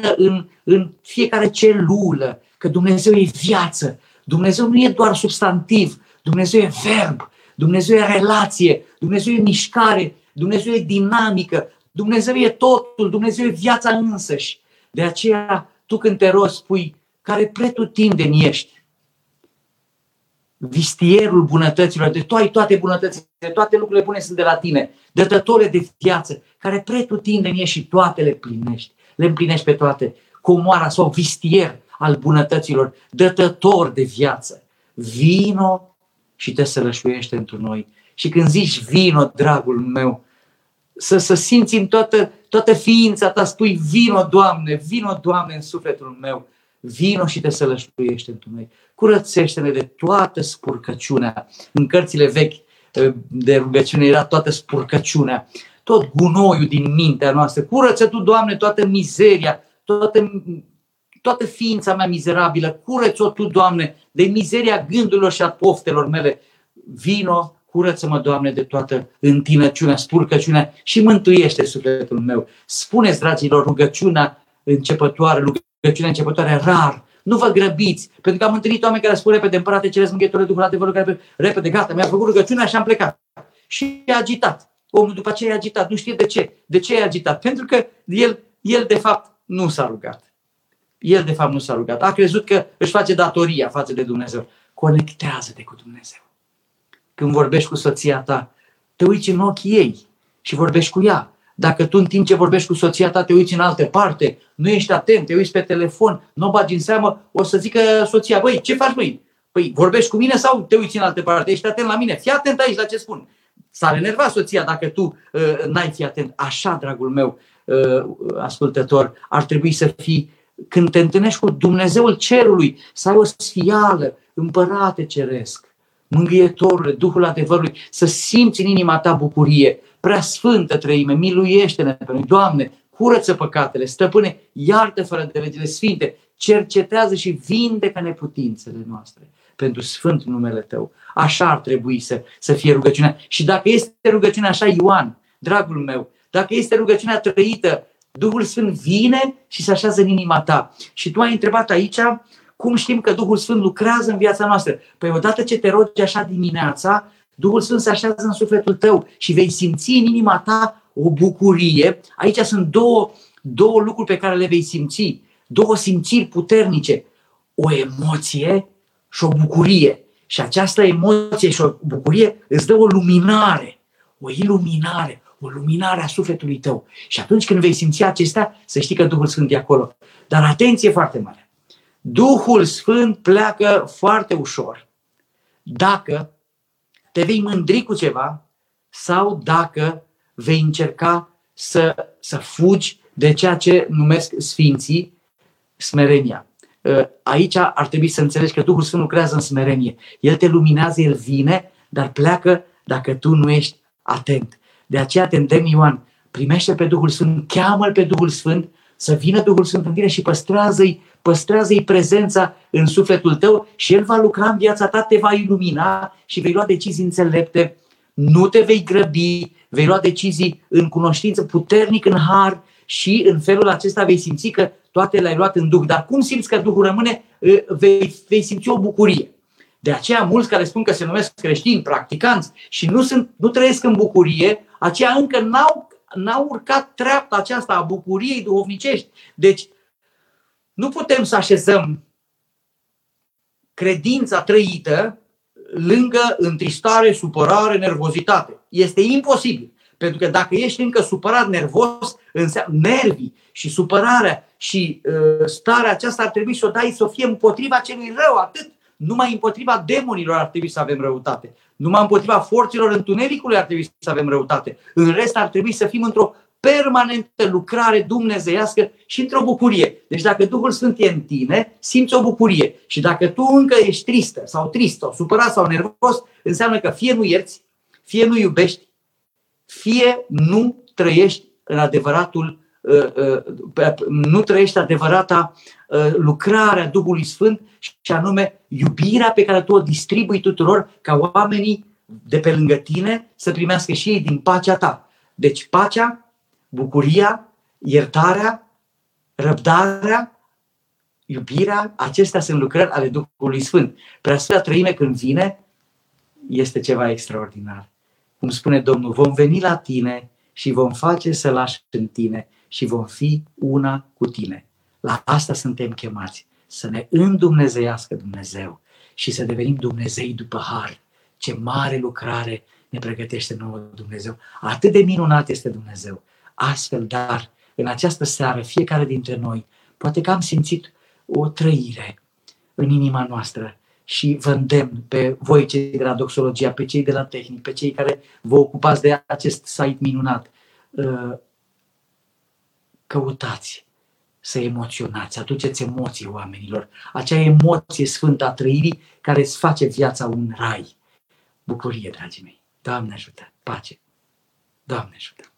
în fiecare celulă, că Dumnezeu e viață. Dumnezeu nu e doar substantiv, Dumnezeu e verb, Dumnezeu e relație, Dumnezeu e mișcare, Dumnezeu e dinamică, Dumnezeu e totul, Dumnezeu e viața însăși. De aceea tu când te rogi spui: care pretutindeni ești, vistierul bunătăților, de tu ai toate bunătățile, toate lucrurile bune sunt de la tine, dătătore de viață, care pretutindeni ești și toate le plinești. Le împlinești pe toate. Comoara sau vistier al bunătăților, dătător de viață. Vino și te sălășuiește întru noi. Și când zici vino, dragul meu, să simți în toată ființa ta, spui: vino, Doamne, vino, Doamne, în sufletul meu. Vino și te sălășuiește întru noi. Curățește-ne de toată spurcăciunea. În cărțile vechi de rugăciune era toată spurcăciunea, tot gunoiul din mintea noastră. Curăță Tu, Doamne, toată mizeria, toată ființa mea mizerabilă. Curăță-o Tu, Doamne, de mizeria gândurilor și a poftelor mele. Vino, curăță-mă, Doamne, de toată întinăciunea, spurcăciunea și mântuiește sufletul meu. Spuneți, dragilor, rugăciunea începătoare rar. Nu vă grăbiți, pentru că am întâlnit oameni care spun repede: Împărate Ceresc, mângâietorule, Duhul adevărului, repede, gata, mi-a făcut rugăciunea și am plecat. Și e agitat. Omul după aceea e agitat, nu știe de ce. De ce e agitat? Pentru că el de fapt nu s-a rugat. A crezut că își face datoria față de Dumnezeu. Conectează-te cu Dumnezeu. Când vorbești cu soția ta, te uiți în ochii ei și vorbești cu ea. Dacă tu în timp ce vorbești cu soția ta te uiți în altă parte, nu ești atent, te uiți pe telefon, nu o bagi în seamă, o să zică soția: băi, ce faci, băi? Păi vorbești cu mine sau te uiți în altă parte? Ești atent la mine? Fii atent aici la ce spun. S-ar enerva soția dacă tu n-ai fi atent. Așa, dragul meu ascultător, ar trebui să fii când te întâlnești cu Dumnezeul cerului, să ai o sfială: Împărate Ceresc, mângâietorule, Duhul adevărului, să simți în inima ta bucurie. Preasfântă Treime, miluiește-ne pe noi. Doamne, curăță păcatele, stăpâne, iartă fără de legile sfinte, cercetează și vindecă neputințele noastre pentru sfânt numele Tău. Așa ar trebui să fie rugăciunea. Și dacă este rugăciunea așa, Ioan, dragul meu, dacă este rugăciunea trăită, Duhul Sfânt vine și se așează în inima ta. Și tu ai întrebat aici: cum știm că Duhul Sfânt lucrează în viața noastră? Păi odată ce te rogi așa dimineața, Duhul Sfânt se așează în sufletul tău și vei simți în inima ta o bucurie. Aici sunt două lucruri pe care le vei simți, două simțiri puternice: o emoție și o bucurie. Și această emoție și o bucurie îți dă o luminare, o iluminare, o luminare a sufletului tău. Și atunci când vei simți acestea, să știi că Duhul Sfânt e acolo. Dar atenție foarte mare! Duhul Sfânt pleacă foarte ușor dacă te vei mândri cu ceva sau dacă vei încerca să fugi de ceea ce numesc sfinții smerenia. Aici ar trebui să înțelegi că Duhul Sfânt lucrează în smerenie. El te luminează, El vine, dar pleacă dacă tu nu ești atent. De aceea te îndemn, Ioan, primește pe Duhul Sfânt, cheamă-L pe Duhul Sfânt, să vină Duhul Sfânt în tine și păstrează-i prezența în sufletul tău și El va lucra în viața ta, te va ilumina și vei lua decizii înțelepte. Nu te vei grăbi, vei lua decizii în cunoștință, puternic în har și în felul acesta vei simți că toate le-ai luat în Duh. Dar cum simți că Duhul rămâne? Vei simți o bucurie. De aceea mulți care spun că se numesc creștini, practicanți și nu trăiesc în bucurie, aceia încă n-au urcat treapta aceasta a bucuriei duhovnicești. Deci nu putem să așezăm credința trăită lângă întristare, supărare, nervozitate. Este imposibil. Pentru că dacă ești încă supărat, nervos, înseamnă nervii și supărarea și starea aceasta ar trebui să o dai să fie împotriva celui rău, atât. Numai împotriva demonilor ar trebui să avem răutate. Numai împotriva forțelor întunericului ar trebui să avem răutate. În rest ar trebui să fim într-o permanentă lucrare dumnezeiască și într-o bucurie. Deci dacă Duhul Sfânt e în tine, simți o bucurie. Și dacă tu încă ești tristă sau trist sau supărat sau nervos, înseamnă că fie nu ierți, fie nu iubești, fie nu trăiești în adevăratul, nu trăiești adevărata lucrare a Duhului Sfânt și anume iubirea pe care tu o distribui tuturor ca oamenii de pe lângă tine să primească și ei din pacea ta. Deci pacea, bucuria, iertarea, răbdarea, iubirea, acestea sunt lucrări ale Duhului Sfânt. Preasfânta Treime când vine este ceva extraordinar. Cum spune Domnul, vom veni la tine și vom face să lași în tine și vom fi una cu tine. La asta suntem chemați, să ne îndumnezeiască Dumnezeu și să devenim Dumnezei după har. Ce mare lucrare ne pregătește nouă Dumnezeu. Atât de minunat este Dumnezeu. Astfel, dar, în această seară, fiecare dintre noi, poate că am simțit o trăire în inima noastră și vă îndemn pe voi cei de la Doxologia, pe cei de la Tehnic, pe cei care vă ocupați de acest site minunat. Căutați să emoționați, aduceți emoții oamenilor. Acea emoție sfântă a trăirii care îți face viața un rai. Bucurie, dragii mei! Doamne ajută! Pace! Doamne ajută!